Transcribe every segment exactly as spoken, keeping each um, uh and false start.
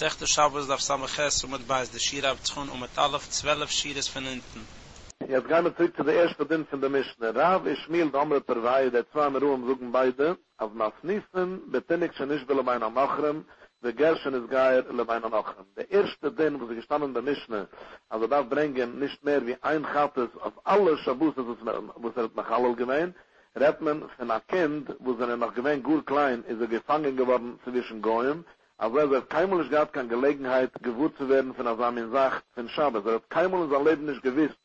Sechter Shabbos darf Samaches und mit Beis, der Shira abzuhun und mit Alef zwölf Shiras von hinten. Jetzt gehen wir zurück zu der ersten Dinn von der Mischner. Rav Ishmael, der andere Perwei, der zwei in Ruhe suchen beide, auf Masnissen, betinnig schon nicht bei Lebein am Achrem, der Gerschen ist Geier, Lebein am Achrem. Der erste Dinn, wo sie gestanden in der Mischner, also darf bringen nicht mehr wie ein Gattes auf alle Shabbos, wo sie nach Hallel gemein, redt man von einem Kind, wo sie noch gewähnt, gut klein, ist er gefangen geworden zwischen Goyim, aber er hat keinmal nicht gehabt, keine Gelegenheit, gewohnt zu werden von Asamin Sacht, von Shabbos. Er hat keinmal in seinem Leben nicht gewusst,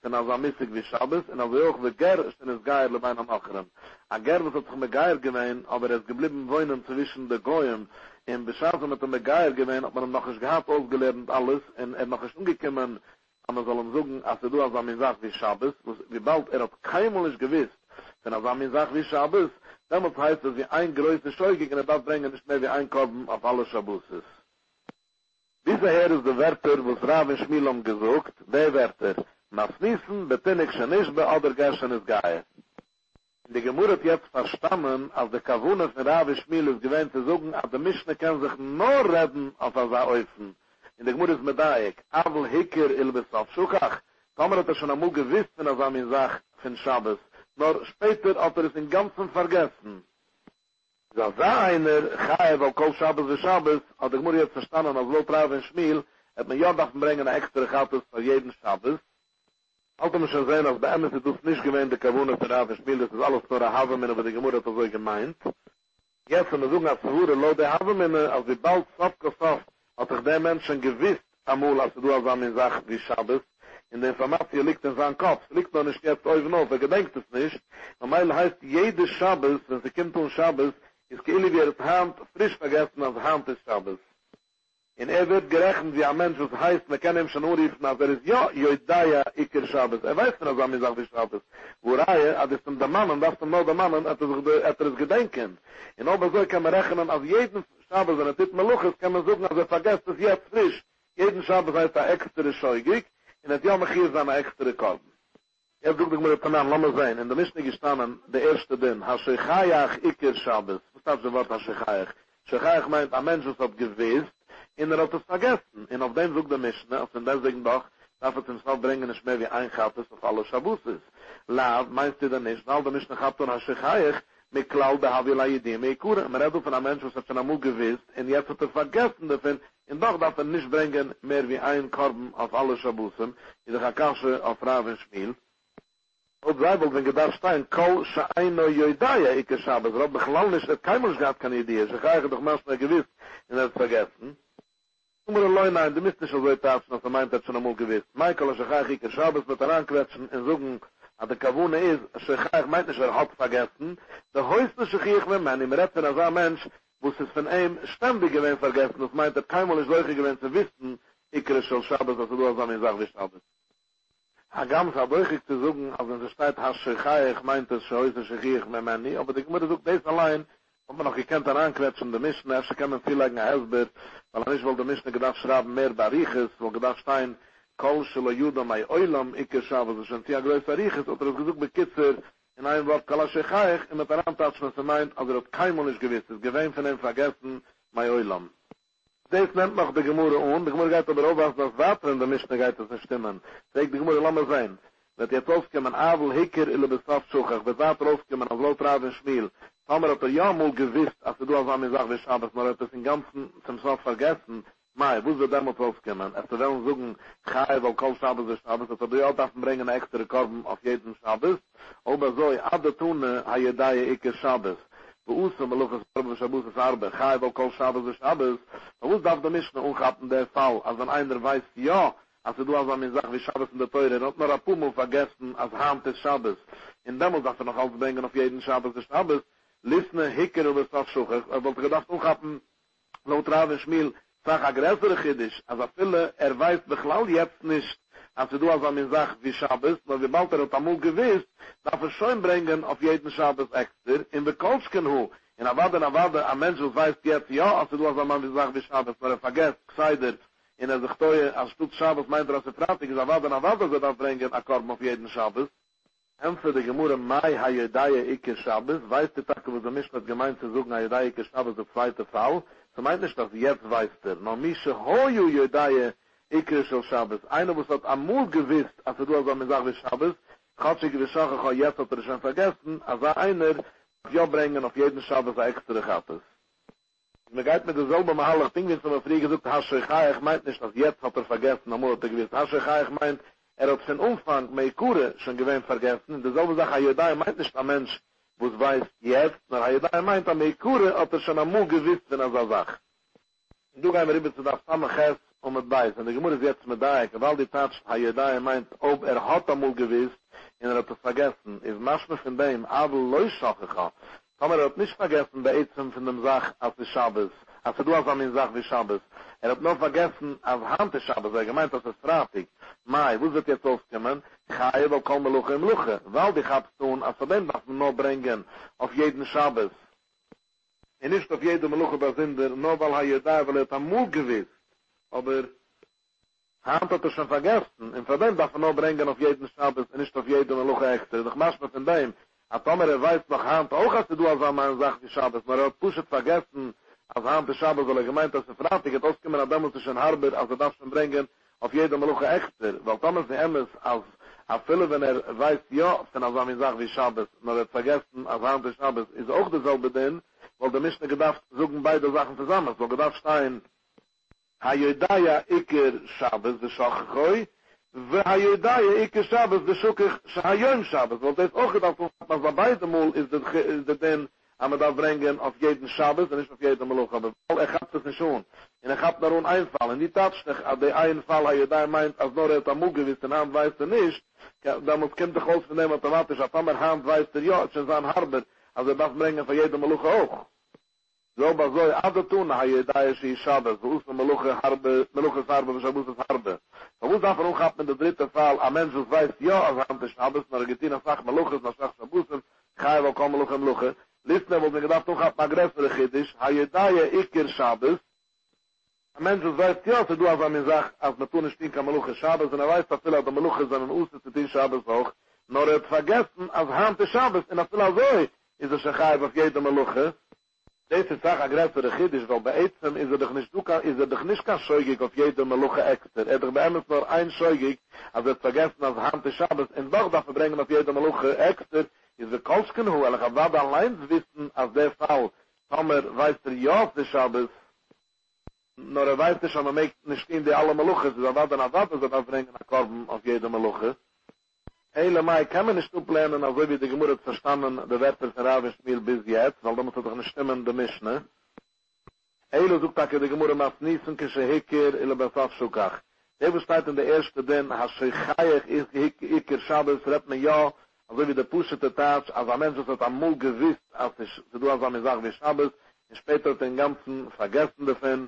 von Asamissig wie Shabbos, und also auch, wie Ger ist in das Geier, lebein am Acheren. A Ger, was hat sich mit Geier gewähnt, aber er ist geblieben wohnen zwischen den Goyim, und beschaßen mit dem Geier gewähnt, hat man ihm noch nicht gehabt, ausgelernt alles, und er hat noch nicht umgekommen, aber man soll ihm sagen, als er du Asamin Sacht wie Shabbos, wie bald er hat keinmal nicht gewusst, wenn er Samin sagt wie Shabbos, damals heißt es wie ein größer Scheu gegen den Bad bringen, nicht mehr wie ein Korben auf alle Shabbos ist. Dieser Herr ist der Wärter, was Rav in Schmilom gesucht, der Wärter. Masnissen, betinnig schon nicht, bei oder gar schon ist Geier. Die Gemurret jetzt verstammen, als der Kavune von Rav in Schmilom ist gewähnt zu suchen, aber der Mischne kann sich nur retten auf Asa Eufen. In der Gemurret ist Medaik, Avel Hiker Ilbis auf Schukach. Tomer hat er schon einmal gewiss, wenn er Samin sagt, von Shabbos. Nur später hat er es im Ganzen vergessen. Da sah einer, Chaev, auf Kol Shabbos und Shabbos, hat ich mir jetzt verstanden, als Lothar und Schmiel, hat man ja dachten, bringen eine extra Gattes für jeden Shabbos. Alter muss schon sehen, als bei Emes ist es nicht gewähnt, der Kavune für Rav und Schmiel, das ist alles nur ein Havemine, aber die Gemüse hat das so gemeint. Jetzt, wenn wir suchen, als Zuhre, lo der Havemine, als wir bald Sopkosoft, hat sich der Menschen gewiss, amul, als du als Amin sagt, wie Shabbos, in der Informatie liegt in seinem Kopf, liegt noch nicht jetzt auf und auf, er gedenkt es nicht. Normal heißt, jedes Schabbos, wenn sie kommt um Schabbos, ist geili wie er Hand frisch vergessen, als Hand ist Schabbos. Und er wird gerechnet wie ein Mensch, was heißt, man kann ihm schon umrufen, als er ist, ja, Joidaya, Iker Schabbos. Er weiß nicht, was er sagt, wie Schabbos. Wo Reihe, hat es dem Mann, das dem Mann, hat er es gedenken. Und aber so kann man rechnen, als jeden Schabbos, wenn er tippt man Luches, kann man suchen, als er vergesst es jetzt frisch. Jeden Schabbos heißt er extra scheugig, in het jammer hier zijn er extra korben. Jetzt guck dich mal, Panan, lass mal sein. In der Mischne gestanden, der erste Dinn, Hashechayach Iker Shabbos. Was heißt das Wort Hashechayach? Hashechayach meint, ein Mensch ist das gewesen, und er hat es vergessen. Und auf dem sucht der Mischne, auf dem deswegen doch, darf es ins Land bringen, nicht mehr wie ein Gattes auf alle Shabbos ist. Lav, meinst du denn nicht, weil der Mischne hat dann Hashechayach, mit Klau, der Havila Yedim, ich kuren. Man redet von einem Mensch, was hat schon einmal gewesen, und jetzt hat er vergessen davon, und doch darf er nicht bringen, mehr wie ein Korben auf alle Schabusen, in der Chakasche auf Rav und Schmiel. Und Weibel, wenn gedarf stein, Kol, Sha'ayno, Yoidaya, Iker Shabbos, Rabbi Chalal nicht, hat kein Mensch gehabt, keine Idee, ich habe doch manchmal gewiss, und er hat vergessen. Nummer Leute, nein, die müssen nicht so tatschen, als er meint, hat schon einmal gewiss. Michael, Sha'ayach, Iker Shabbos, mit heranquetschen, und suchen, aber der Kavune ist, Sha'ayach meint nicht, er hat vergessen, der höchste Sha'ayach, wenn man im Retten als ein Mensch, wo es von einem ständig gewinnt vergessen, das meint, dass keinmal ist solche gewinnt zu wissen, Ikre Shal Shabbos, dass du als Amin sagst, wie Shabbos. Hagam hat euch zu sagen, als wenn es steht, Hashechayach meint es, Shehäuse Shechich, Memeni, aber ich würde sagen, das allein, ob man noch gekannt an Anquetschen, der Mischne, als ich kann man viel lang an Hezbert, weil er nicht wollte der Mischne gedacht schreiben, mehr Bariches, wo gedacht stein, Kol Shelo Yuda Mai Oilam, Ikre Shabbos, das ist ein Tia Größe Bariches, oder es gesagt, bekitzer, in einem Wort, Kalashechayach, in der Tarantatsch, was er meint, also er hat kein Mensch gewiss, es gewähnt von ihm vergessen, mein Eulam. Das nennt noch die Gemurre und, die Gemurre geht aber auch, was das Wetter in der Mischne geht, das nicht stimmen. Trägt die Gemurre, lass mal sein, wenn jetzt aufkommen, Avel, Hiker, Ille, Besaf, Schuchach, wenn Wetter aufkommen, als Lot, Rav und Schmiel, Tomer hat er ja mal gewiss, als du als Amin sagst, wie Schabes, nur hat es im Ganzen zum Schaf vergessen, Mai, wo wir damals rauskommen, als wir wollen suchen, Chai, weil Kol Shabbos ist Shabbos, dass wir die auch davon bringen, eine extra Korben auf jeden Shabbos, aber so, ich habe tun, Hayedai, Ike Shabbos, bei uns, wenn wir luchen, Shabbos, Shabbos ist Arbe, Chai, weil Kol Shabbos ist Shabbos, bei uns darf der Mischner ungehabt der Fall, als wenn einer weiß, ja, als du als Amin sagt, wie Shabbos in der Teure, und nur Apumu vergessen, als Hand ist Shabbos, in dem darf er noch alles bringen, auf jeden Shabbos ist Shabbos, Lissne, Hicker, und das Schuchach, er wollte gedacht, ungehabt, laut Rav und Schmiel, sag a größere Chiddisch, als a viele, er weiß Bechlall jetzt nicht, als du als Amin sagt, wie Shabbos, weil wir bald er hat amul gewiss, darf er schon bringen auf jeden Shabbos extra, in Bekolschken hu, in Avada, in Avada, ein Mensch, was weiß jetzt, ja, als du als Amin sagt, wie Shabbos, weil er vergesst, g'seider, in er sich teue, als Stutz Shabbos meint er, als er fratig ist, Avada, in Avada, so darf bringen, a Korben auf jeden Shabbos, und für die Gemurre, Mai, Hayedaya, Ike Shabbos, weiß die Tage, wo sie mich mit gemeint zu suchen, Hayedaya, Ike Shabbos, der zweite Fall, meint nicht, dass jetzt weiß der, no mische hoju jedaie ikre shel Shabbos. Einer, was hat amul gewiss, als du also mit Sache wie Shabbos, Chatschik Rishacha, ha jetzt hat er schon vergessen, als einer, ja bringen auf jeden Shabbos ein extra Chappes. Man geht mit derselben Mahalach Ding, wenn man früher gesagt hat, Hashechayach meint nicht, dass jetzt hat er vergessen, amul hat er gewiss. Hashechayach meint, er hat schon Umfang, Meikure, schon gewähnt vergessen. Derselbe Sache, ha jedaie meint nicht ein Mensch, wo es weiß jetzt, na ha jedaie meint, am Meikure hat er schon amul gewiss, wenn er so sagt. Du gehen wir rüber zu der Samachess, um mit Beis. Und die Gemüse ist jetzt mit Daik. Und all die Tatsch, ha Jedai meint, ob er hat amul gewiss, und er hat es vergessen. Ist manchmal von dem, aber leuschachig. Aber er hat nicht vergessen, bei Eizem von dem Sach, als die Schabbos. Als er du hast an den Sach wie Schabbos. Er hat nur vergessen, als Hand ist Schabbos. Er gemeint, das ist Freitag. Mai, wo wird jetzt aufkommen? Chai, wo kommen Luche im Luche. Weil die Chabs tun, als er den darf man nur bringen, auf jeden Schabbos. Und nicht auf jedem Luche Basinder, nur weil ha Jedai, weil er hat amul gewiss. Aber Hand hat er schon vergessen. Im Verdem darf man nur bringen auf jeden Schabbos und nicht auf jeden Meluche extra. Doch manchmal von dem, hat Tomer, er weiß noch Hand, auch als du als ein Mann sagst, die Schabbos, aber er hat Pushet vergessen, als Hand die Schabbos, weil er gemeint, dass er fragt, ich hätte ausgekommen, aber er muss sich ein Harber, als er darf schon bringen auf jeden Meluche extra. Weil Tomer, sie haben es, als er viele, wenn er weiß, ja, wenn er so sagt, wie Schabbos, aber er hat vergessen, als Hand die Schabbos, ist auch dasselbe Ding, weil der Mischner gedacht, suchen beide Sachen zusammen, so gedacht stehen, Hayodaya Iker Shabbos, de Shachachoi, ve Hayodaya Iker Shabbos, de Shukach Shahayoim Shabbos. Und das ist auch gedacht, was bei beiden Mal ist, ist das denn, am er darf bringen auf jeden Shabbos, und nicht auf jeden Meluch. Aber er hat das nicht schon. Und er hat darum einen Fall. Und die Tatsch nicht, an der einen Fall Hayodaya meint, als nur er hat Amul gewiss, den Hand weiß er nicht, da muss kommt doch aus von dem automatisch, als am er Hand weiß er, ja, es ist ein Harber, also er darf bringen von jedem Meluch auch. So, aber so, also tun, ha jedai shi Shabbos, wo ist Meluche Harbe, Meluches Harbe, wo Shabbos Harbe. So, wo es davon umgehabt mit dem dritten Fall, ein Mensch, das weiß, ja, als Hand ist Shabbos, nach Argentina, nach Meluches, nach Shabbos, chai, wo komm Meluche, Meluche. Listen, wo es mir gedacht, umgehabt, nach größere Chiddisch, ha jedai ikir Shabbos. Ein Mensch, das weiß, ja, so du hast an mir gesagt, als man tun, ich bin kein Meluche Shabbos, und er weiß, dass viele, dass Meluche sind, und Uste, zu tun Shabbos auch, nur er hat vergessen, als Hand ist Shabbos, und er will, so, ist er schachai, was jeder Meluche. Das ist auch ein größerer Chiddisch, weil bei Eizem ist er doch nicht, ist er doch nicht ganz scheugig auf jedem Meluche extra. Er doch bei ihm ist nur ein scheugig, als er vergessen, als Hand ist Schabbos, und doch darf er bringen auf jedem Meluche extra, ist er Kolschken hoch, weil ich habe aber allein zu wissen, als der Fall, Tomer weiß er ja auf den Schabbos, nur er weiß nicht, aber man möchte nicht in die alle Meluche, es ist aber dann auf Abbas, er darf bringen nach Korben auf jedem Meluche. Hele Mai, kann man nicht uplänen, also wie die Gemüse verstanden, der Wärter von Rav Shmuel bis jetzt, weil da muss doch nicht stimmen, der Mischne. Hele sucht auch die Gemüse, macht niesen, kische Hikir, ille Besaf Shukach. Der besteht in der erste Dinn, Hashechayach, Hikir, Shabbos, rett man ja, also wie der Pushete Tatsch, als ein Mensch, das hat amul gewiss, als ich, du hast an mir gesagt, wie Shabbos, und später den ganzen Vergessen davon.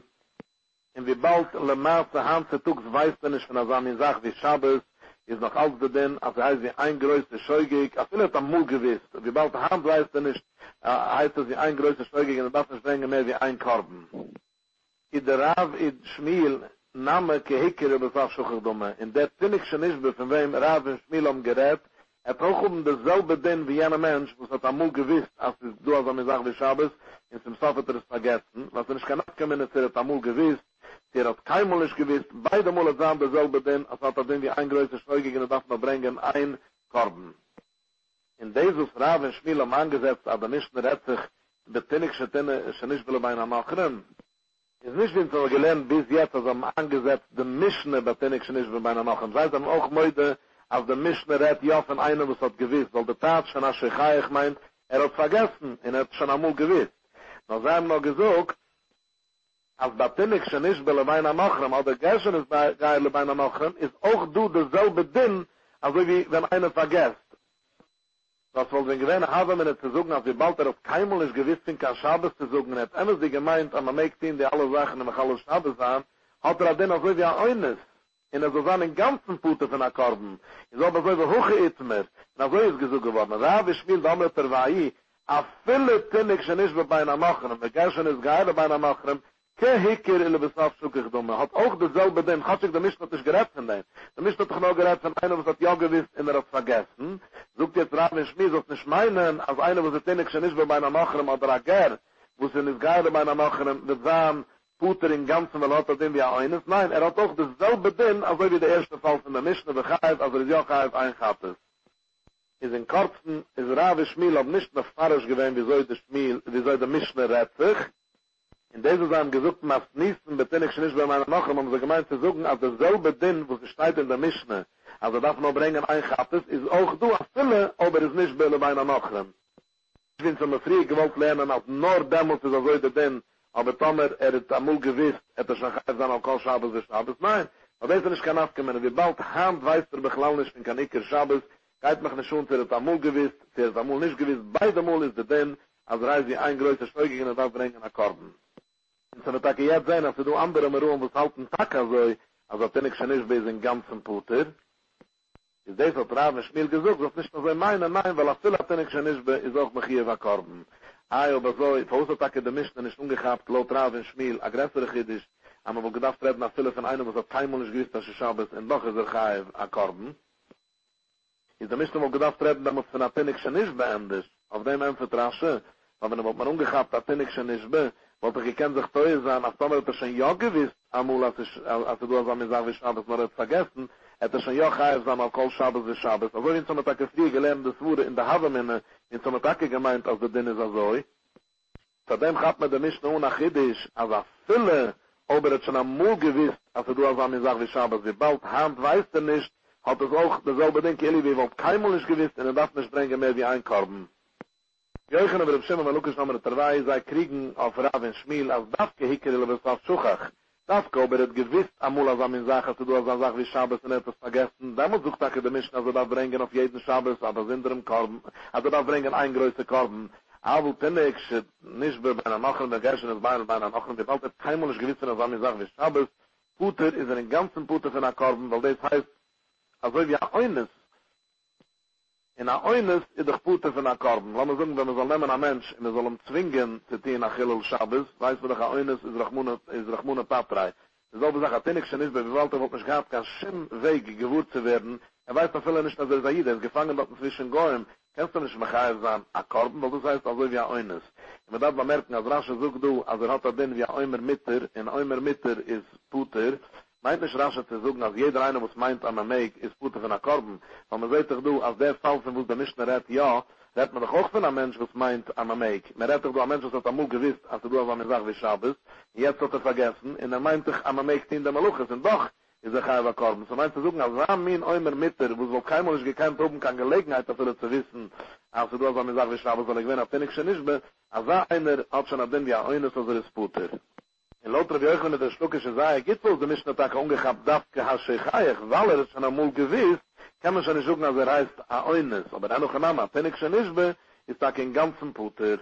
Und wie bald, le Maße, Hanzetux, weiß man nicht, wenn er an mir sagt, wie Shabbos, ist noch alles denn, als er heißt wie ein größer Scheugig, als er hat am Mul gewiss, wie bald der Hand weiß er nicht, heißt es wie ein größer Scheugig, und er darf nicht bringen mehr wie ein Korben. In der Rav, in Shmuel, Name, Kehikere, Besaf, Schuchachdumme, in der Zinnigschen Ischbe, von wem Rav und Shmuel am Gerät, er trug um derselbe Ding wie jener Mensch, was hat am Mul gewiss, als du als er mir sagt, wie Schabbos, in dem Sof hat er es vergessen, was er nicht kann abkommen, als er hat am Mul gewiss, er hat kein Mal nicht gewiss, beide Mal sahen derselbe Ding, als hat er den wie ein größer Schleugig und darf noch bringen, ein Korben. In dieses Rav und Shmuel am angesetzt, aber nicht mehr hat sich betinnig schettinne, schenischwille bei einer Nachrin. Ist nicht wie so gelernt bis jetzt, als am angesetzt, den Mischne betinnig schenischwille bei einer Nachrin. Sei es dann auch heute, als der Mischne redt, ja von einem, was hat gewiss, weil der Tat schon als Schechayach meint, er hat vergessen, und er hat schon einmal gewiss. Noch sei ihm noch gesagt, als Batinik schon ist bei Lebein am Ochram, oder Gershon ist bei Lebein am Ochram, ist auch du derselbe Dinn, also wie wenn einer vergesst. Das wollen wir gewähne haben, wenn er zu sagen, als wir bald darauf keinmal nicht gewiss sind, kann Schabbos zu sagen, und er hat immer sie gemeint, aber man möchte ihn, die alle Sachen, nämlich alle Schabbos haben, hat er den also wie ein Eines, in der Susanne in ganzen Pute von der Korben, ist aber so wie hoch ist mir, und so ist gesagt geworden, Rav Shmuel Domer Tervai, a viele Tinnik schon ist bei Lebein am Ochram, und Gershon ist bei Lebein am Ochram, kein Hikir in der Besafschukig dumme. Hat auch dasselbe Ding. Chatschig, der Mischner hat sich gerät von dem. Der Mischner hat sich noch gerät von einem, was hat ja gewiss, und er hat vergessen. Sogt jetzt Rav und Shmuel, soll nicht meinen, als einer, was hat den ich schon nicht bei meiner Nachrem oder Ager. wo sie nicht geile meiner Nachhinein, das sahen, Puter im Ganzen, weil er hat das Ding wie eines. Nein, er hat auch dasselbe Ding, als wie der erste Fall von der Mischne begreift, als er die Jochheit eingehabt ist. Ist in Kortzen, ist Ravi Schmiel, ob nicht mehr farisch gewesen, wie soll der Schmiel, wie soll der Mischne rät sich. In dieser Zeit gesucht, man hat niesen, betinnig ich nicht bei meiner Nachhinein, um sie gemeint zu suchen, als dasselbe Ding, wo sie steht in der Mischne, als er darf noch bringen, eingehabt ist, ist auch du, als Fülle, aber ist nicht bei meiner Nachhinein. Ich bin zum Früh gewollt lernen, als nur damals ist er so der Ding, aber Tomer, er ist amul gewiss, et er schon geheißen an Alkohol Schabes des Schabes. Nein, aber wenn er nicht kann aufkommen, wie bald Hand weiß der Beglaunisch von Kaniker Schabes, geht mich nicht schon, er ist amul gewiss, er ist amul nicht gewiss, beide Mul ist der Dinn, als reise wie ein größer Schläuge in das Aufbringen an Akkorden. Und so eine Tage jetzt sein, als du andere mehr um, was halt ein Tag also, als ob ich schon nicht bei den ganzen Puter, ist das, was Raven Schmiel gesucht, was nicht nur so meinen, nein, weil als viel hat ich schon nicht bei, ist auch mich hier in Akkorden. Ay, aber so, ich verhoffe, dass der Mischner nicht umgehabt, laut Raven Schmiel, aggressere Chiddisch, aber wo gedacht werden, nach viele von einem, was hat keinmal nicht gewiss, dass sie Schabes in Bocheserchaiv akkorden. Ist der Mischner, wo gedacht werden, dass man von der Pinnigsche nicht beendet, auf dem ein Vertrasche, weil wenn man umgehabt, der Pinnigsche nicht beendet, wollte ich gekannt sich teuer sein, als damals hat er schon ja gewiss, amul, als du als Ami sag, wie Schabes noch hat vergessen, hat er schon ja chaiv sein, alkohol Schabes wie Schabes. Also in so einer Tage vier gelähmtes wurde in der Havamene, in so einer Tage gemeint, als der Dinn ist also. Zudem hat man der Mischne unachidisch, als er Fülle, ob er hat schon amul gewiss, als du als Ami sag, wie Schabes, wie bald Hand weiß er nicht, hat es auch derselbe Ding, Eli, wie wollt keinmal nicht gewiss, und er darf nicht bringen mehr wie ein Korben. Wir euch aber im Schimmel, weil Lukas noch mal Terwei sei, kriegen auf Raven Schmiel, als darf gehicker, oder was auf Schuchach. Dafke, ob er hat gewiss, amul als Amin Sache, als du als an Sache wie Schabes und etwas vergessen, da muss auch Tage der Mischner, also darf bringen auf jeden Schabes, aber sind er im Korben, also darf bringen ein größer Korben. Aber Pinnig, nicht bei einer Nachhinein, der Gerschen ist bei einer Nachhinein, wird altijd keinmal nicht gewiss, als Amin Sache wie Schabes. Puter ist in den ganzen Puter von der Korben, weil das heißt, also wie ein Eines. In ein Eines ist der Puter von der Korben. Lass mal sagen, wenn man so nehmen ein Mensch, und man soll ihm zwingen, zu tun nach Hillel Schabes, weiß man, dass ein Eines ist Rachmune Patrei. Das soll besagt, dass ich schon nicht, weil wir wollten, ob ich gehabt, kein Schimmweg gewurt zu werden. Er weiß noch viele nicht, dass er Said ist, gefangen hat zwischen Goyim. Kannst du nicht mehr heißen, ein Korben, weil das heißt, also wie ein Eines. Man darf man merken, als Rasche sucht du, als er hat er den wie ein Eimer Mitter, in Eimer Mitter ist Puter. Meint nicht rasch zu sagen, als jeder einer, was meint an der Meik, ist Puter von der Korben. Weil man sagt doch du, als der Fall von wo der Mischner redt, ja, redt man doch auch von einem Mensch, was meint an der Meik. Man redt doch du, ein Mensch, was hat amul gewiss, als du auf einmal sagst, wie Schabes, jetzt hat er vergessen, und er meint doch an der Meik, die in der Maluches, und doch ist er Chaiwa Korben. So meint zu sagen, als Ramin, Eumer, Mitter, wo es wohl keinmal nicht gekannt oben kann Gelegenheit dafür zu wissen, als du auf einmal sagst, wie Schabes, weil ich bin, auf den ich schon nicht bin, als er einer hat schon ab dem, wie er eines, als er ist Puter. In Lothar wie euch, wenn er der Schluckische sei, gibt es dem Mischner-Tag ungehabt, darf gehaschichayach, weil er es schon amul gewiss, kann man schon nicht sagen, als er heißt A-Oines, aber er noch ein Name, Peniksche Nischbe, ist da kein ganzen Puter.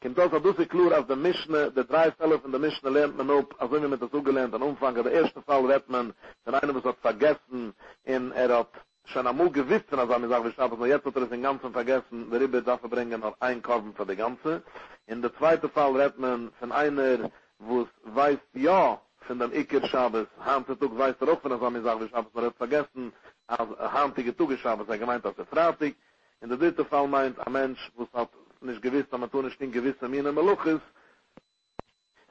Kommt aus, als du sie klur, als der Mischner, der drei Fälle von der Mischner lernt man ob, als wenn wir mit das Ugelernt an Umfang, der erste Fall wird man, wenn einer was hat vergessen, in er hat schon amul gewiss, als er mir sagt, wie Schabes, und jetzt hat er es den ganzen vergessen, der Ribbe darf er bringen, noch ein Korben für die ganze. In der zweite Fall wird man von einer, wo es weiß, ja, von dem Iker Schabes, Hantetug weiß er auch von der Samisagwe Schabes, man hat vergessen, als Hantige Tuge Schabes, er gemeint, dass er fratig. In der dritte Fall meint, ein Mensch, wo es hat nicht gewiss, aber tun nicht in gewisser Miene Meluch ist.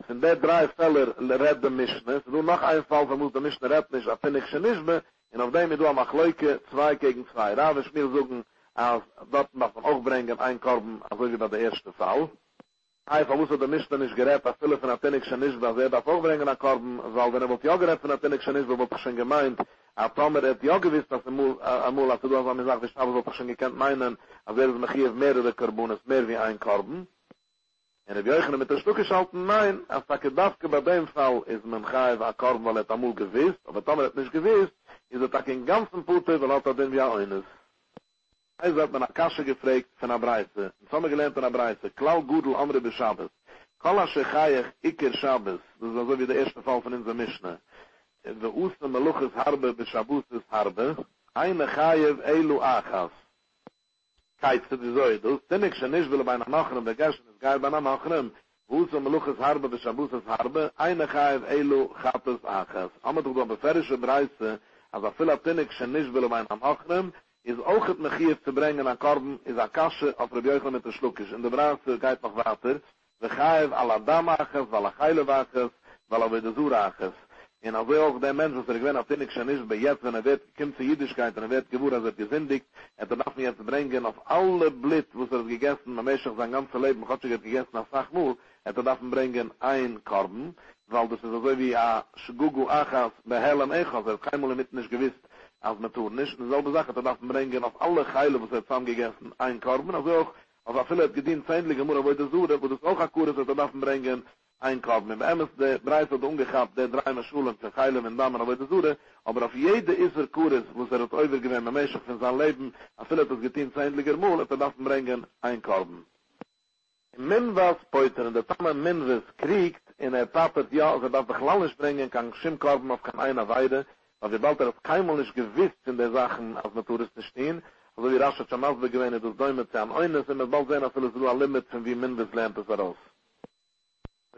In der drei Fälle rett der Mischne, du noch ein Fall, vermut der Mischne rett nicht, aber bin ich schon nicht mehr, und auf dem du am Achleuke, zwei gegen zwei. Rav ich mir suchen, als dort darf man auch bringen, ein Korben, also wie bei der ersten Fall. Einfach muss er der Mischner nicht gerät, als viele von der Pinnigsche nicht, dass er darf auch bringen an Korben, weil wenn er wollte ja gerät von der Pinnigsche nicht, wird er schon gemeint, aber Tomer hat ja gewiss, dass er amul, als du hast mir gesagt, ich habe es auch schon gekannt meinen, als er ist mich hier mehrere Korbunes, mehr wie ein Korben. Und wenn wir euch mit der Stücke schalten, nein, als er gedacht, bei dem Fall ist mein Chaiv an Korben, weil er amul gewiss, aber Tomer hat nicht gewiss, ist er tak in ganzen Puter, weil er den wie auch eines. Also hat man eine Kasche gefragt von der Breise. Und so haben wir gelernt von der Breise. Klau Gudel, andere bei Schabes. Kala Shechayach, Iker Schabes. Das ist also wie der erste Fall von unserer Mischne. Ve Usse Meluches Harbe, bei Schabuses Harbe. Eine Chayev, Eilu Achas. Keizet, wie soll das? Denn ich schon nicht will bei einer Nachrem, der Gerschen ist geil bei einer Nachrem. Ve Usse Meluches Harbe, bei Schabuses Harbe. Eine Chayev, Eilu Chattes Achas. Aber doch doch beferrische Breise. Also viel hat denn ich schon nicht will bei einer Nachrem. Is auch het mechief te brengen aan Korben, is a kasche, auf Rebjeuchel met de schluckes. In de braatse, geit nog water. וחייב על הדם האחס ועל החיילב האחס ועל הוידזור האחס. In also auch der Mensch, was er gewinnt, auf den ich schon nicht, bei jetzt, wenn er wird, kommt zur Jüdischkeit, wenn er wird geboren, als er gesündigt, er darf mich jetzt bringen, auf alle Blit, was er gegessen, am Eschach sein ganzes Leben, hat sich gegessen, nach Sachmul, er darf ihn bringen, ein Korben, weil das ist so wie a Shgugu Achas, bei Helem Echas, er hat kein Mal mit nicht gewiss, als man tun nicht, und dieselbe Sache, er darf ihn bringen, auf alle Heile, was er zusammengegessen, ein Korben, also auch, auf a viele hat gedient, zehnlich, wo er wollte suchen, wo das auch akkur ist, er darf ihn bringen, einkaufen. Im Emes, der Preis hat umgehabt, der drei Schulen zu heilen, in Damen, aber das aber auf jede Isser Kuris, wo er hat übergenommen, am Eschach von seinem Leben, auf viele hat es getein, zehnlicher Mal, hat er das bringen, einkaufen. Im Minwas, Peuter, in der Tama Minwas kriegt, in der Tatet, ja, als er darf doch lange nicht bringen, kann Schimmkorben auf kein einer Weide, weil wir bald er hat keinmal nicht gewiss in der Sachen, als Naturisten stehen, also wie Rasha Chamaz begewinnt, das Däume zu an eines, und wir bald sehen, dass er so ein Limit von wie Minwas lernt es heraus.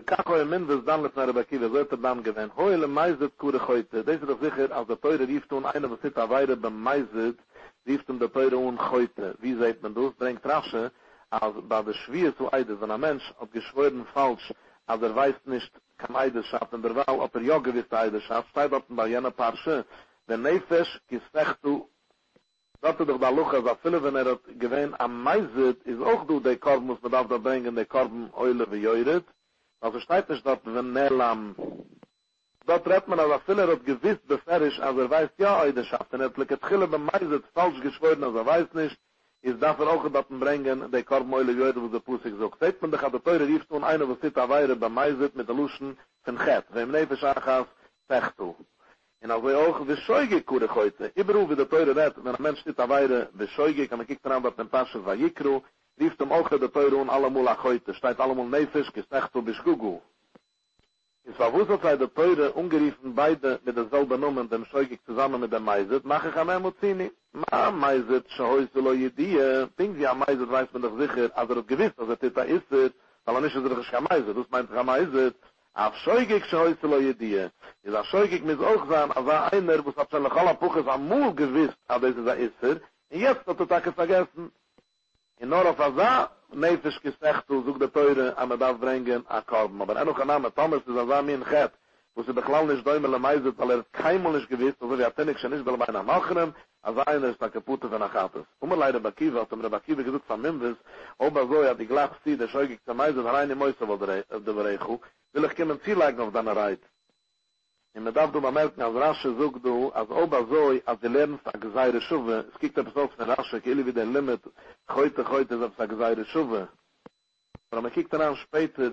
Kako im Mindes dann mit einer Bakiwe, so hat er dann gewähnt. Heule Meizet kure Choyte. Das ist doch sicher, als der Teure rief tun, einer was sitzt auf Weide beim Meizet, rief ihm der Teure un Choyte. Wie sagt man das? Bringt Rasche, als bei der Schwier zu Eides, wenn ein Mensch hat geschworen falsch, als er weiß nicht, kann Eidesschaft, und der Wahl, ob er ja gewiss Eidesschaft, steht auf dem Barjana Parche, der Nefesh kisechtu. Das ist doch der Luchas, als viele, wenn er hat gewähnt, am Meizet ist auch du, der Korb muss man auf da bringen, der Korben Eule wie Jöret. Also steht nicht dort, wenn Nerlam. Dort redt man, als er hat gewiss, beferisch, als er weiß, ja, Eidenschaft. Und er hat leckert Chille beim Meizet falsch geschworen, als er weiß nicht, ist dafür auch dort bringen, der Korbeule Jöde, wo der Pusik sagt. Seht man, der hat der Teure rief tun, einer, was sitzt auf Weire beim Meizet mit der Luschen von Chet. Wem Nefesh Achas, Pechtu. Und also auch, wie scheuge Kurech heute. Überall, wie der Teure redt, wenn ein Mensch sitzt auf Weire, wie scheuge, kann man kiekt daran, was den Pasche war Jikru, rieft ihm auch der Teure und allemal auch heute. Steht allemal Nefisch, gestecht zu Bischgugu. Es war wusser, sei der Teure ungeriefen beide mit derselben Nummern, dem Scheugig zusammen mit der Meizet, mach ich am Emozini. Ma Meizet, schäußelo jedie. Ding sie am Meizet, weiß man doch sicher, als er hat gewiss, als er Tita ist, weil er nicht ist, er ist kein Meizet. Das meint er am Meizet. Auf Scheugig, schäußelo jedie. Es war Scheugig, muss auch sein, als er einer, wo es ab Schalachala Puches am Mul gewiss, aber es ist er ist er. Und jetzt hat er Tag vergessen. In Norof Azah, Nefisch Kisechtu, sucht der Teure, am er darf bringen, a Korben. Aber enoch an Name, Thomas ist Azah min Chet, wo sie bechlau nicht Däumele Meizet, weil er keinmal nicht gewiss, also wie Atenik schon nicht, weil er bei einer Malchenem, Azah einer ist a Kaputte von Achates. Und man leider Bakiwe, als er mir Bakiwe gesucht von Mimwis, ob er so, ja die Glach zieht, der Scheugig zu Meizet, herein im Mäuse, wo der Berechu, will ich kommen zielagen auf deiner Reit. Und man darf du mal merken, als Rasche sucht du, als Oba Zoi, als die lernst, als Geseire Schuwe, es kiegt etwas auf den Rasche, kille wie den Limit, heute, heute ist es als Geseire Schuwe. Aber man kiegt daran später,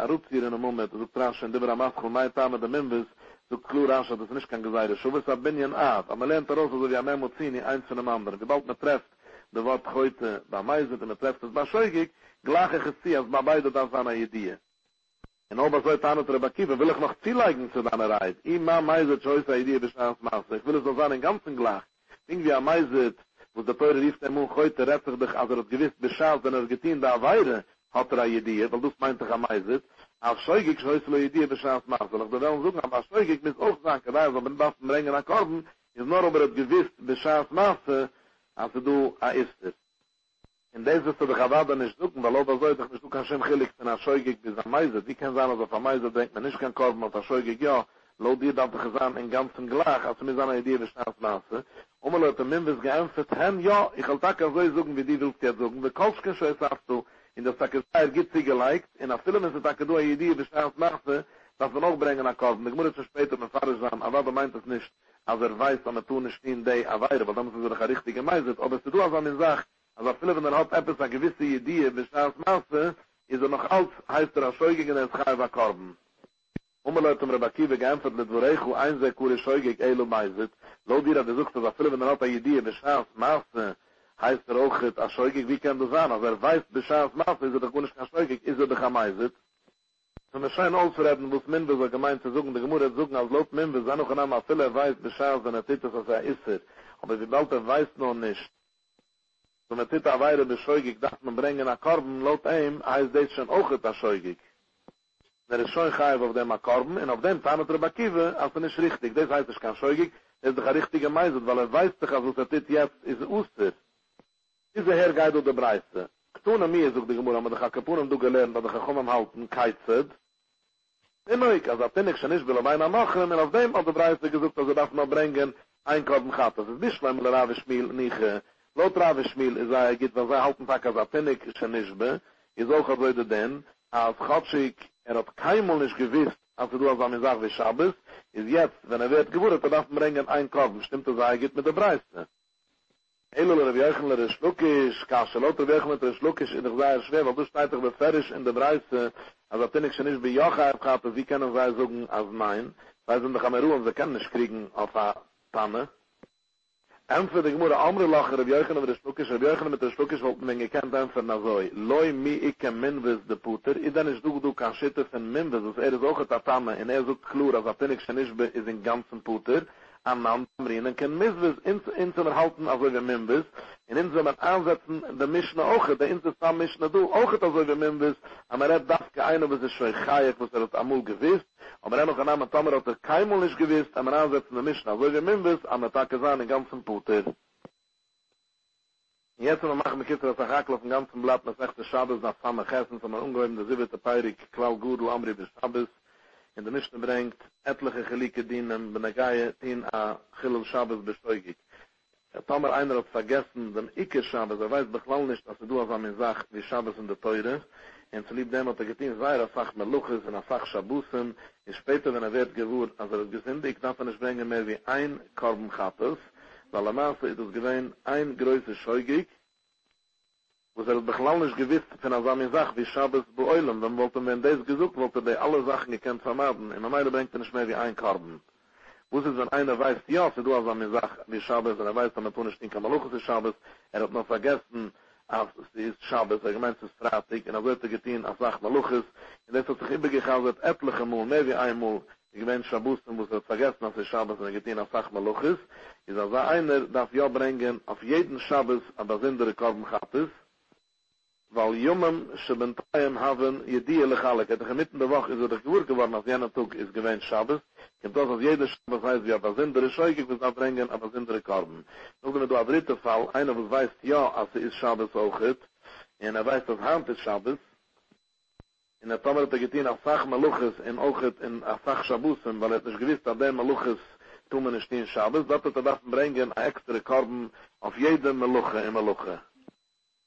er ruft hier in einem Moment, sucht Rasche, in der Ramaschul, mein Tame, der Mimbis, sucht Klur Rasche, das ist nicht kein Geseire Schuwe, es ist ein Binyan Ad, aber man lernt daraus, also wie am Emozini, eins von dem anderen. Gebald man trefft, der Wort heute, bei Meizet, und man trefft es bei Scheugig, gleich ich es sie, als bei beide, das an eine Idee. In Oba Zoi Tanat Rebakiwe will ich noch zielleigen zu deiner Reit. Ima Meizet Choysa Idee Beschans Masse. Ich will es so sein, den ganzen Glach. Irgendwie am Meizet, wo der Teure rief der Mund, heute rett sich dich, als er hat gewiss Beschans, wenn er getehen da weire, hat er eine Idee, weil du es meint dich am Meizet. Auf Scheugig Choysa Idee Beschans Masse. Ich will dann suchen, aber Scheugig muss auch sagen, also wenn das ein Brenger an Korben, ist nur ob er hat gewiss Beschans Masse, als du a ist es. In des wirst du dich aber dann nicht suchen, weil Oba Zoi dich nicht suchen, Hashem Chilik, wenn er scheugig bis am Meizet. Wie kann sein, also am Meizet denkt man nicht kein Korben, aber scheugig ja, laut dir darf dich sein, in ganzem Glach, als mir seine Idee bestand maße. Und man Leute, Mimbis geämpft, hen, ja, ich will Taka Zoi suchen, wie die willst jetzt suchen. Wie Kolschken Schöss hast du, in der Takeseier gibt sie geliked, in der Film ist der Takedu, die Idee bestand maße, dass wir noch bringen nach Korben. Ich muss jetzt später mit Fahrer sein, aber meint es nicht, als er weiß, dass man tun nicht in der Aweire, weil dann müssen wir doch ein richtiger Meizet. Aber du hast an mir gesagt, also viele, wenn er hat etwas, eine gewisse Idee, bestand Masse, ist er noch alt, heißt er, ein Scheugig in der Schaiwa Korben. Und man Leute, um Rebakiwe geämpft, mit Vorechu, ein Sekure Scheugig, Eilu Meizet, laut dir, er sucht, also viele, wenn er hat eine Idee, bestand Masse, heißt er auch, ein Scheugig, wie kann das sein? Also er weiß, bestand Masse, ist er doch gar nicht ein Scheugig, ist er doch ein Meizet. So wir scheinen auszureden, wo es Minwe so gemeint zu suchen, die Gemüse zu suchen, als laut Minwe, sei noch ein Name, als viele weiß, bestand, wenn er tut es, als er ist er. Aber wie bald er weiß noch nicht. So mit Tita Weire beschäugig, dass man bringen a Korben, laut ihm, heißt das schon auch etwas schäugig. Der ist schon geheim auf dem a Korben, und auf dem Tanat Rebakiwe, also nicht richtig. Das heißt, es kann schäugig, das ist doch ein richtiger Meizet, weil er weiß doch, also es hat jetzt, ist er aus. Dieser Herr geht auf der Breise. Ktona mir zog de gemur am de kapunam do gelen dat de gomam halten kaitzet. In Amerika sagt denn ich schon nicht will meine machen und auf dem auf der Preise gesucht dass er das mal bringen einkaufen gaat. Das ist nicht mein Laravischmil nicht. Laravischmil ist er geht was halten Packer sagt denn ich schon nicht be. Ist auch gerade denn als Gottschick er hat keinmal nicht gewusst als du als am Tag des Schabbes ist jetzt wenn er wird geboren darf bringen einkaufen stimmt das er geht mit der Preise. Hello Reviachler is Lukas Kasseloter weg met is Lukas in der Zaire schwer weil du steht doch beferisch in der Breise also bin ich schon nicht bei Jaga gehabt wie können wir sagen als mein weil sind wir Kamerun wir können nicht kriegen auf Tanne und für die Mutter andere lachen Reviachler mit ist Lukas Reviachler mit ist Lukas wollte man gekannt haben für Nazoi loi mi ik menvis de puter und dann ist du du kan sitzen von menvis das er auch hat Tanne und er so klar also bin ich schon nicht bei ist in ganzen puter am Namen reden kann misses in zum halten also wir members in unserem ansetzen der mischna auch der insam mischna do auch also wir members aber da darf keine was so gaie was das amol gewesen aber dann noch ein Name Tamara der keimol ist gewesen am ansetzen der mischna also wir members am Tag gesehen den ganzen Puter jetzt wir machen mit der Verhackl auf dem ganzen Blatt nach der Schabbes nach Sammer Herzen von ungeheim der siebte Peirik Klau Guru Amri bis Schabbes in der Mischne bringt etliche gelike dienen benagaie in a Chilul Shabbos bestoigig. Tamer einer hat vergessen den Iker Shabbos, er weiß beklall nicht, dass du auf einem sagt, wie Shabbos in der Teure, und zu lieb dem hat er getehen, sei er sagt Meluches und er sagt Shabbusen, und später, wenn er wird gewohrt, als er es gesinde, ich darf nicht bringen mehr wie ein Korben Chattes, weil der Maße ist es gewähnt, ein größer Scheugig, wo es er beklall nicht gewiss, wenn er sagt, sagt, wie Shabbos beäulen, dann wollte man das gesucht, wollte er alle Sachen gekannt vermaden, und am Ende bringt er nicht mehr wie ein Korben. Wo es ist, wenn einer weiß, ja, wenn du also mir sagst, wie Shabbos, und er weiß, dass man tun nicht in Kamaluchus ist Shabbos, er hat noch vergessen, als sie ist Shabbos, er gemeint, es ist Freitag, und er wird getehen, als sagt Maluchus, und das hat sich übergehalten, etliche Mal, mehr wie ein Mal, ich meine, Shabbos, und muss er vergessen, als sie Shabbos, und er getehen, als sagt Maluchus, ist also einer, darf ja bringen, auf jeden Shabbos, aber sind der Korben Chattes, weil Jumam, Shebentayim, haben Yediyah Lechalek. In der mitten der Woche ist er durch Gewur geworden, als jener Tug ist gewähnt Shabbos. Und das, als jeder Shabbos heißt, ja, das sind der Scheuke, ich muss abbringen, aber sind der Korben. Nun, wenn du ein dritter Fall, einer, was weiß, ja, als er ist Shabbos auch hat, und er weiß, dass Hand ist Shabbos, in der Tamar Tegetin, Asach Maluches, in Ochet, in Asach Shabbusen, weil er nicht gewiss, dass der Maluches tun wir nicht in Shabbos, dass er das bringen, ein extra Korben auf jeden Maluche, in Maluche.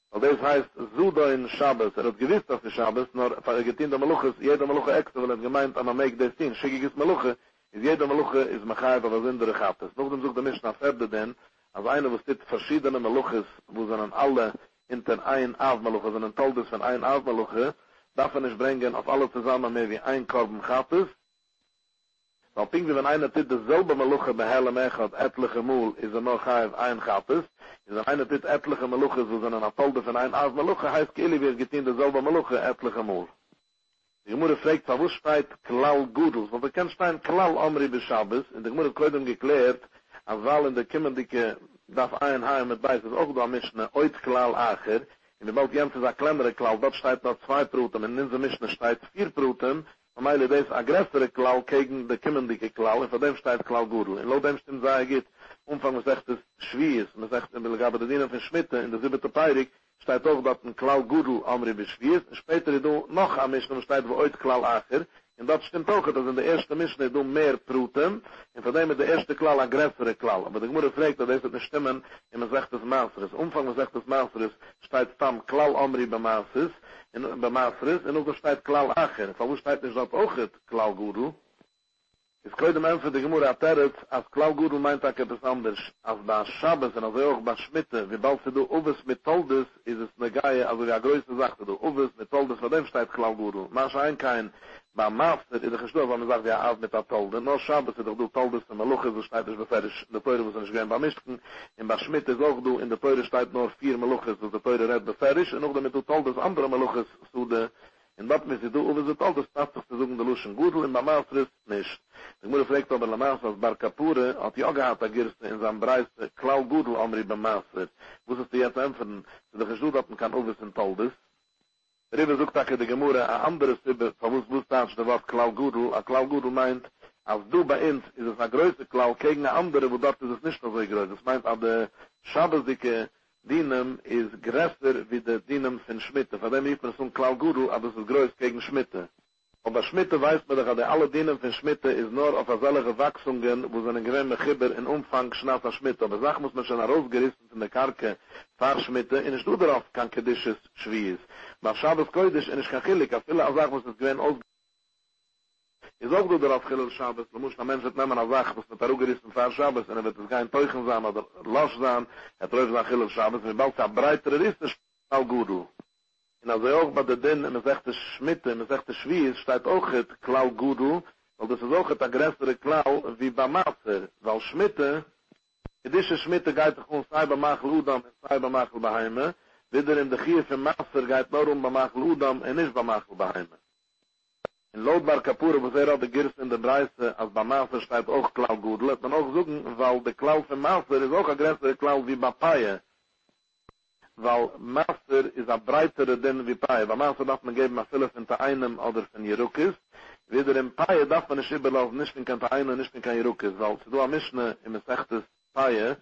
Und das heißt, Zuda in Shabbos, er hat gewiss, dass die Shabbos, nur er getient der Maluches, jeder Maluche extra, weil er gemeint, aber meik des Tien, schickiges Maluche, ist jeder Maluche, ist Mechayet, aber sind der Rechattes. Noch dem sucht der Mischna Ferde denn, als einer, wo steht verschiedene Maluches, wo sind alle hinter ein Avmaluche, sind ein Toldes von ein Avmaluche, darf er nicht bringen, auf alle zusammen mehr wie ein Korben Chattes. Weil Pingwi, wenn einer tit dasselbe Maluche bei Helem Echad, etliche Mool, ist er noch ein Chattes, ist er einer tit etliche Maluche, so sind ein Atolde von ein Af Maluche, heißt Kili, wird getehen dasselbe Maluche, etliche Mool. Die Gemüse fragt, wo steht Klal Gudels? Weil wir kennen stein Klal Amri bei Shabbos, und die Gemüse hat geklärt, als weil in der Kimmendike darf ein Heim mit Beis, das auch da Mischne, oit Klal Acher, in der Welt Jens ist ein kleinere Klal, dort steht noch zwei Bruten, in dieser Mischne steht vier Bruten, und weil das aggressere Klau gegen die kimmendike Klau, und von dem steht Klau Gudel. Und laut dem stimmt, sei geht, Umfang, man sagt, es schwierig ist. Man sagt, in der Gabardinen von Schmitte, in der siebte Peirik, steht auch, dass ein Klau Gudel amri beschwierig ist. Später, du noch am Mischung, steht, wo oit Klau Acher. Und das stimmt auch, dass in der ersten Mischung, du mehr Bruten, und von dem ist der erste Klau aggressere Klau. Aber die Gemüse fragt, dass das nicht stimmen, und man sagt, das Maßeres. Umfang, man sagt, das Maßeres, steht Stamm Klau amri bei Maßeres, in der Maasris, und auch da steht Klal Acher. Von wo steht nicht das auch das Klal Gudel? Es kann dem Ende der Gemurra Territz, als Klal Gudel meint auch etwas anders. Als bei Shabbos und also auch bei Schmitte, wie bald sie du Uwes mit Toldes, ist es eine Geier, also wie eine größte Sache, du Uwes mit Toldes, von dem steht Klal Gudel. Mach ein kein, bei Maasris ist er gestorben, weil man sagt, ja, auf mit der Tolde. Nur Shabbos ist doch du Toldes, in der Luche, so steht es beferisch, der Teure muss nicht gehen bei Mischken, und bei Schmitte ist auch du, in der Teure steht nur vier Meluches, so der Teure redt beferisch, und auch damit du Toldes andere Meluches zu der in dat mis du over zet alles tachtig te zoeken de luschen gudel in Maasris nicht. Ich muss vielleicht aber la Maas als Barkapure hat ja gehad a girste in seinem Preis Klau Gudel amri bei Maasris. Wusstest du jetzt empfen, dass der Gesud hat man kann over sind Toldes? Riebe sucht auch in der Gemurre a andere Sibbe, von uns wusstans der Wort Klau Gudel. A Klau Gudel meint, als du bei uns ist es a größe Klau gegen a andere, wo dort ist es nicht so größe. Das meint a de Schabbesdicke Dinam is größer wie der Dinam von Schmitte. Von dem rief man so ein Klauguru, aber es ist größer gegen Schmitte. Aber Schmitte weiß man, dass alle Dinam von Schmitte ist nur auf alle Gewachsungen, wo seine Gräme Chibber in Umfang schnappt an Schmitte. Aber Sachen muss man schon herausgerissen von der Karke, fahr Schmitte, und ich tue darauf, kann Kedisches schwiees. Nach Schabes Koidisch, und ich kann Chilik, auf viele Sachen muss das Gewinn ausgerissen. Is ook door de afgelopen Shabbos, dan moest een mens het nemen als zacht, dus met haar ogen is een paar Shabbos, en dan werd het geen teugen zijn, maar los zijn, het reus naar Gilles Shabbos, en wel zijn breitere is de Klauguru. En als hij ook bij de din, en hij zegt de Schmitte, en hij zegt de Schwies, staat ook het Klauguru, want dat is ook het agressere Klau, wie bij Maser, want Schmitte, deze Schmitte gaat gewoon Saiba Magel Udam en Saiba Magel Beheimen, wieder in de Gier van Maser gaat daarom bij Magel Udam en is bij Magel Beheimen. In Lodbar Kapure, wo sehr de Girst in der Breise, als bei Maser steht auch Klau gut. Lass man auch suchen, weil der Klau von Maser ist auch ein größere Klau wie bei Paie. Weil Maser ist ein breitere Dinn wie Paie. Bei Maser darf man geben, was viele von einem oder von Jerukis. Wieder in Paie darf man nicht überlaufen, nicht von kein Taine, nicht von kein Jerukis. Weil zu du am Mischne, im Sechtes Paie,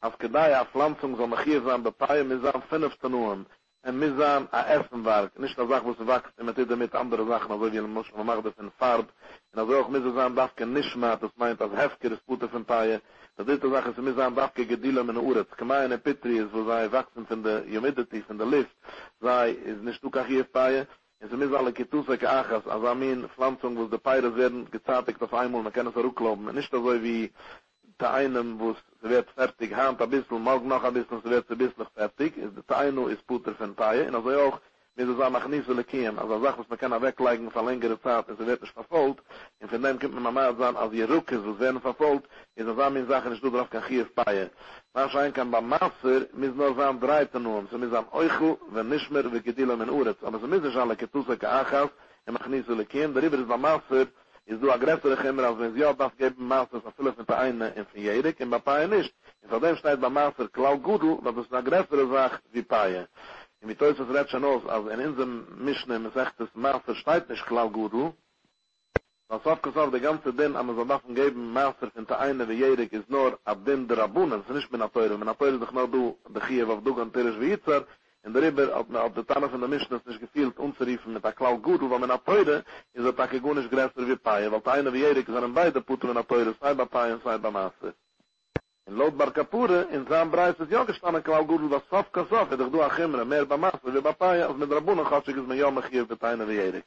als Kedai, a Pflanzung soll noch hier sein, bei Paie, mit seinem fünfzehn Uhr. En mis aan a essenwerk. Nicht a sach, wo sie wachst, immer tida mit andere Sachen, also wie ein Mosch, man macht das in Farb. Und also auch mis aan dafke nischma, das meint, als Hefke, das Pute von Paie. Das ist a sach, mis aan dafke gedila mit einer Uhr. Das gemeine Petri ist, wo sei wachsen von der Humidity, von der Lift, sei, ist nicht du kachie Paie. Es mis alle Ketuseke Achas, also amin Pflanzung, wo es die Paires werden gezartigt auf einmal, man kann es zurücklaufen. Nicht so wie der einen, wo es wird fertig, hand ein bisschen, morgen noch ein bisschen, es wird ein bisschen fertig, der eine ist Puter von Paie, und also auch, wie sie sagen, mach nicht so lekeem, also eine Sache, was man kann weglegen von längere Zeit, und sie wird nicht verfolgt, und von dem kommt man mal sagen, als ihr Rückes, was werden verfolgt, ist das eine Sache, ich tue darauf, kann hier Paie. Wahrscheinlich kann beim Maser, müssen nur sagen, dreiten um, sie müssen am Euchel, wenn nicht mehr, wie Gedilem in Uretz, aber sie müssen nicht alle Ketuseke Achas, und mach nicht so lekeem, darüber ist beim Maser, ist du aggressorisch immer, als wenn sie ja das geben, Maßes auf viele von der einen und von Jährig, und bei Paie nicht. Und von dem steht bei Maßer Klaugudel, weil das eine aggressorisch sagt, wie Paie. Und mit uns ist Rätschen aus, als in unserem Mischne, man sagt, dass Maßer steht nicht Klaugudel, was aufgesagt, der ganze Ding, aber so davon geben, Maßer von der einen wie Jährig, ist nur ab dem der Rabunen, das ist nicht mit einer Teure. Mit einer Teure ist doch nur du, der Chiev, auf du, an Teres wie Yitzhar, und darüber, ob der Tanne von der Mischung ist nicht gefühlt, umzuriefen mit der Klaugudel, weil man ab heute ist der Takegonisch größer wie Paie, weil der eine wie Erik sind beide Puteln ab heute, sei bei Paie und sei bei Masse. In Lodbar Kapure, in Zambreis ist ja gestanden Klaugudel, was Sof kann Sof, hätte ich du achimre, mehr bei Masse wie bei Paie, als mit Rabunen, Chatschig ist mir ja mich hier mit der eine wie Erik.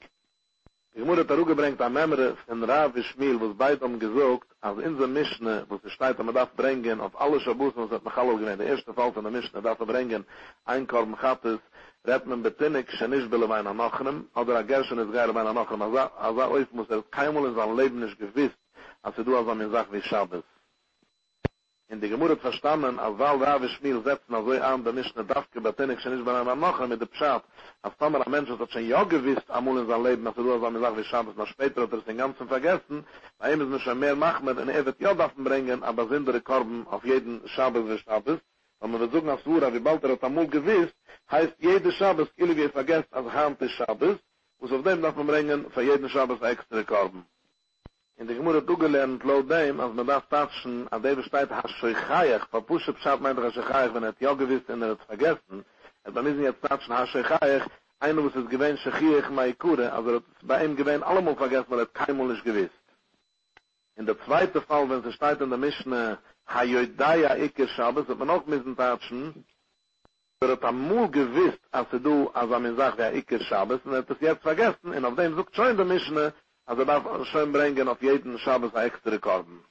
Ich muss dazu gebringt an Memre von Rav Ishmael, wo es beide umgesucht, als in der Mischne, wo es steht, man darf bringen, auf alle Schabusen, was hat Mechalo genannt, der erste Fall von der Mischne, darf man bringen, ein Korben Chattis, rett man betinnig, schenisch bille wein an Ochnem, oder a Gershon ist geir wein an Ochnem, als er oif muss, er ist keinmal in seinem Leben nicht gewiss, als er du als an mir sagt, wie Schabbos. In die Gemurret verstanden, als weil Rav Ishmael setzen, als er an der Mischne Dafke, betinnig, schenisch bei einem Nocher mit der Pschat, als Tomer ein Mensch, das hat schon ja gewiss, amul in sein Leben, als er du als er mir sagt, wie Schabbos, noch später hat er es den Ganzen vergessen, bei ihm ist nicht schon mehr Machmet, und er wird ja davon bringen, aber sind der Korben auf jeden Schabbos wie Schabbos, und man versucht nach Sura, wie bald er hat amul gewiss, heißt jede Schabbos, ili wie er vergesst, als Hand ist Schabbos, und auf dem darf man bringen, für jeden Schabbos extra Korben. In der Gemurre zugelernt, laut dem, als man darf tatschen, an der Bescheid Hascheichayach, Papusche Pschat meint Hascheichayach, wenn er es ja gewiss und er hat es vergessen, also man müssen jetzt tatschen Hascheichayach, einer was es gewähnt, Schechiach Maikure, also er hat es bei ihm gewähnt, allemal vergessen, weil er hat keinmal nicht gewiss. In der zweite Fall, wenn es steht in der Mischne, Hayoidaya Iker Shabbos, hat man auch müssen tatschen, er hat amul gewiss, als du, als er mir sagt, ja Iker Shabbos, und er hat es jetzt vergessen, und auf dem sucht schon in der Mischne, also darf man schon bringen auf jeden Schabbos ein extra Korben.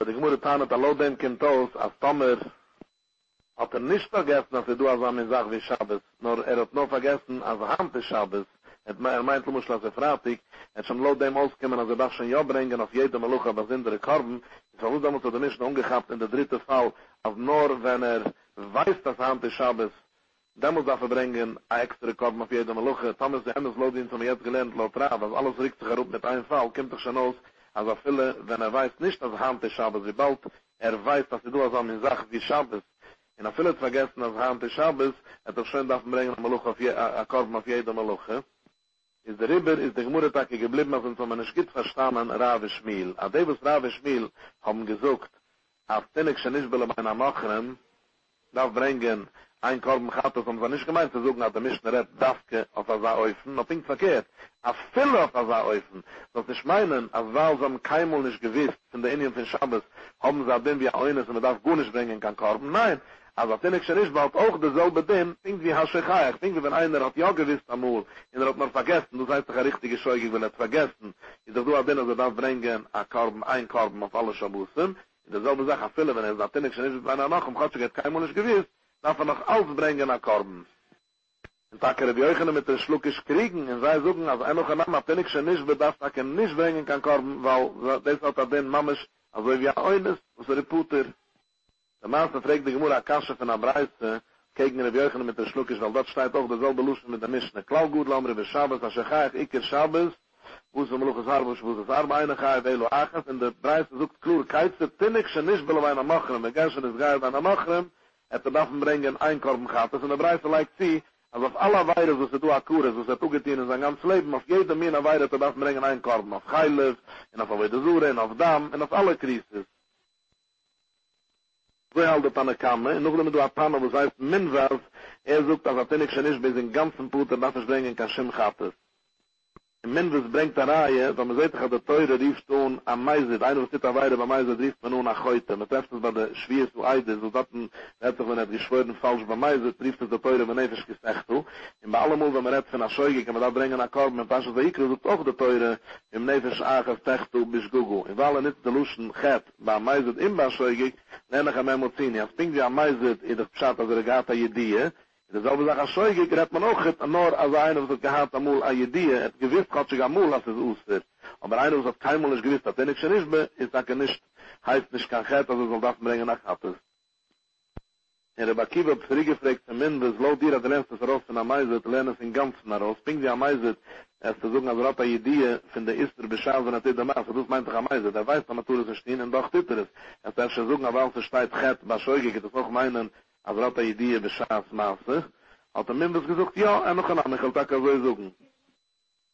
Aber die Gemüse Tannet, allo dem kommt aus, als Tomer hat er nicht vergessen, dass er du als Amin sagt wie Schabbos, nur er hat nur vergessen, als er Hand ist Schabbos. Er meint, du musst lassen fertig, er hat schon allo dem ausgekommen, als er darf schon ja bringen auf jeden Maluch, aber sind der Korben. Ich vermute, da muss er den Menschen umgehabt in der dritte Fall, als nur wenn er weiß, dass Hand ist Schabbos, dann muss er verbringen, ein extra Korben auf jedem Luche. Thomas der Hemmes Lodin, zum jetzt gelernt, laut Rav, als alles riecht sich herum mit einem Fall, kommt doch schon aus, als er viele, wenn er weiß nicht, dass er Hand ist Schabbos, wie bald er weiß, dass er du als er mir sagt, wie Schabbos, und er viele vergessen, dass er Hand ist Schabbos, hat er schon darf bringen, ein Korben auf jedem Luche. Ist der Rieber, ist der Gemurretake geblieben, als er man nicht gibt, verstanden, Rav Ishmael. Als er was Rav Ishmael haben gesucht, als er nicht, wenn ich will, wenn er machen, darf bringen ein Korben Chattos, um es nicht gemeint zu suchen, hat der Mischner Rett Daske auf Asa Eufen, auf ihn verkehrt, auf Fille auf Asa Eufen, sonst nicht meinen, als weil sie am Keimel nicht gewiss, von der Indien von Schabbos, haben sie ab dem wie eines, und man darf gut nicht bringen, kein Korben, nein, also auf den ich schon nicht, weil auch derselbe dem, irgendwie Haschechach, irgendwie wenn einer hat ja gewiss amul, und er hat man vergessen, du seist doch ein richtiger Scheuig, wenn er es vergessen, ist doch du ab den, also darf bringen, ein Korben, ein Korben auf alle Schabbosen, und derselbe sagt, auf Fille, wenn er sagt, den ich schon nicht, wenn er noch, um Chatschig hat Keimel nicht gewiss, darf er noch alles bringen nach Korben. Und da kann er die Euchene mit den Schluckisch kriegen, und sei suchen, als ein noch ein Name, ab den ich schon nicht bedarf, da kann nicht bringen kann Korben, weil das hat er den Mammisch, also wie ein Eines, und so ein Puter. Der Maße fragt die Gemurra Kasche von der Breise, gegen die Euchene mit den Schluckisch, weil dort steht auch derselbe Luschen mit der Mischne. Klaugudl, Amri, Beshabes, Aschechach, Iker, Schabes, Wusem, Luches, Harbusch, Wusses, Arba, Einachai, Velo, Achas, und der Breise sucht klur, Keize, Tinnik, schon nicht below einer Machrem, der Genshin ist geil bei einer Machrem, et er darf bringen ein Korben Chattos, und der Breise leigt sie, als auf aller Weire, so sie du akkures, so sie tugetien in sein ganzes Leben, auf jede Mina Weire, et er darf bringen ein Korben, auf Heilev, und auf Avedesure, und auf Dam, und auf alle Krisis. So haltet an der Kamme, und noch damit du Atana, was heißt Minwelf, er sucht, als Atenik schon ist, bei seinen ganzen Puter, darf ich bringen kein Shem Chattos. In Minwelf bringt eine Reihe, wenn man sieht, dass der Teure rief schon am Meisid, einer was nicht der Weide bei Meisid rief man nur nach heute, man trefft es bei der Schwiees und Eides, und das hat sich, wenn er geschworen falsch bei Meisid, rief es der Teure, wenn er nicht gesagt hat, und bei allem, wenn man redet von der Scheuge, kann man da bringen nach Korben, und Pascha Zaikra sucht auch der Teure, im Nefisch Agas, Techtu, bis Gugu, und weil er nicht der Luschen geht, bei Meisid, in der Scheuge, nenne ich am Emozini, als Pink wie am Meisid, in der Pschat, als Regata Jedie, das selbe sagt, als Scheuig, redt man auch nicht nur, als einer, was hat gehabt, amul a Jedie, hat gewiss, hat sich amul, als es ausfährt. Aber einer, was hat keinmal nicht gewiss, hat er nicht schon nicht mehr, ist da kein nicht, heißt nicht kein Chet, also soll das bringen nach Hattes. In der Bakiba, ob es zurückgefragt, im Mindes, laut dir, hat er lernst es raus von Amaiset, lernst es in ganzen raus, pink wie Amaiset, er ist zu suchen, als Rata Jedie, von der Ister, beschaffen, hat er der Maas, das meint doch Amaiset, er weiß, dass er nicht stehen, und doch titter ist. Er ist zu suchen, aber als er steht, Chet, bei Scheuig, geht es auch meinen, als Rata Jedie beschaß maßig, hat er Mindes gesagt, ja, er noch ein Name, ich will das so suchen.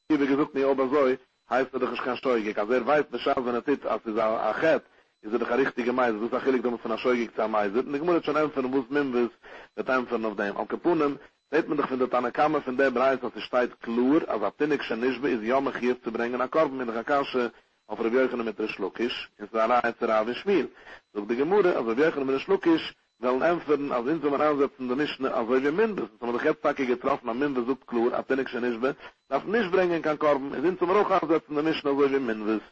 Ich habe gesagt, nicht aber so, heißt er doch, ich kann Scheuig, also er weiß, beschaß, wenn er titt, als er sagt, Chet, ist er doch ein richtiger Meiser, das ist auch hilfreich, dass man von der Scheuge zu Meiser, und ich muss jetzt schon empfehlen, wo es Mimbus wird empfehlen auf dem. Al Kapunem, seht man doch von der Tanakama von der Bereich, dass es steht klur, als ab Tinnik Schenischbe ist jammig hier zu bringen, nach Korben in der Kakasche, auf der Björgen mit der Schluckisch, in Zara, in Zara, in Schmiel. Doch die Gemüde, als der Björgen mit der Schluckisch, sollen empfehlen, als in so einer Ansetzung der Mischne, als wie Mimbus. Und man doch jetzt Tage getroffen, am Mimbus sucht klur, ab Tinnik Schenischbe, darf nicht bringen kann Korben, es sind so einer Ansetzung der Mischne, als wie Mimbus.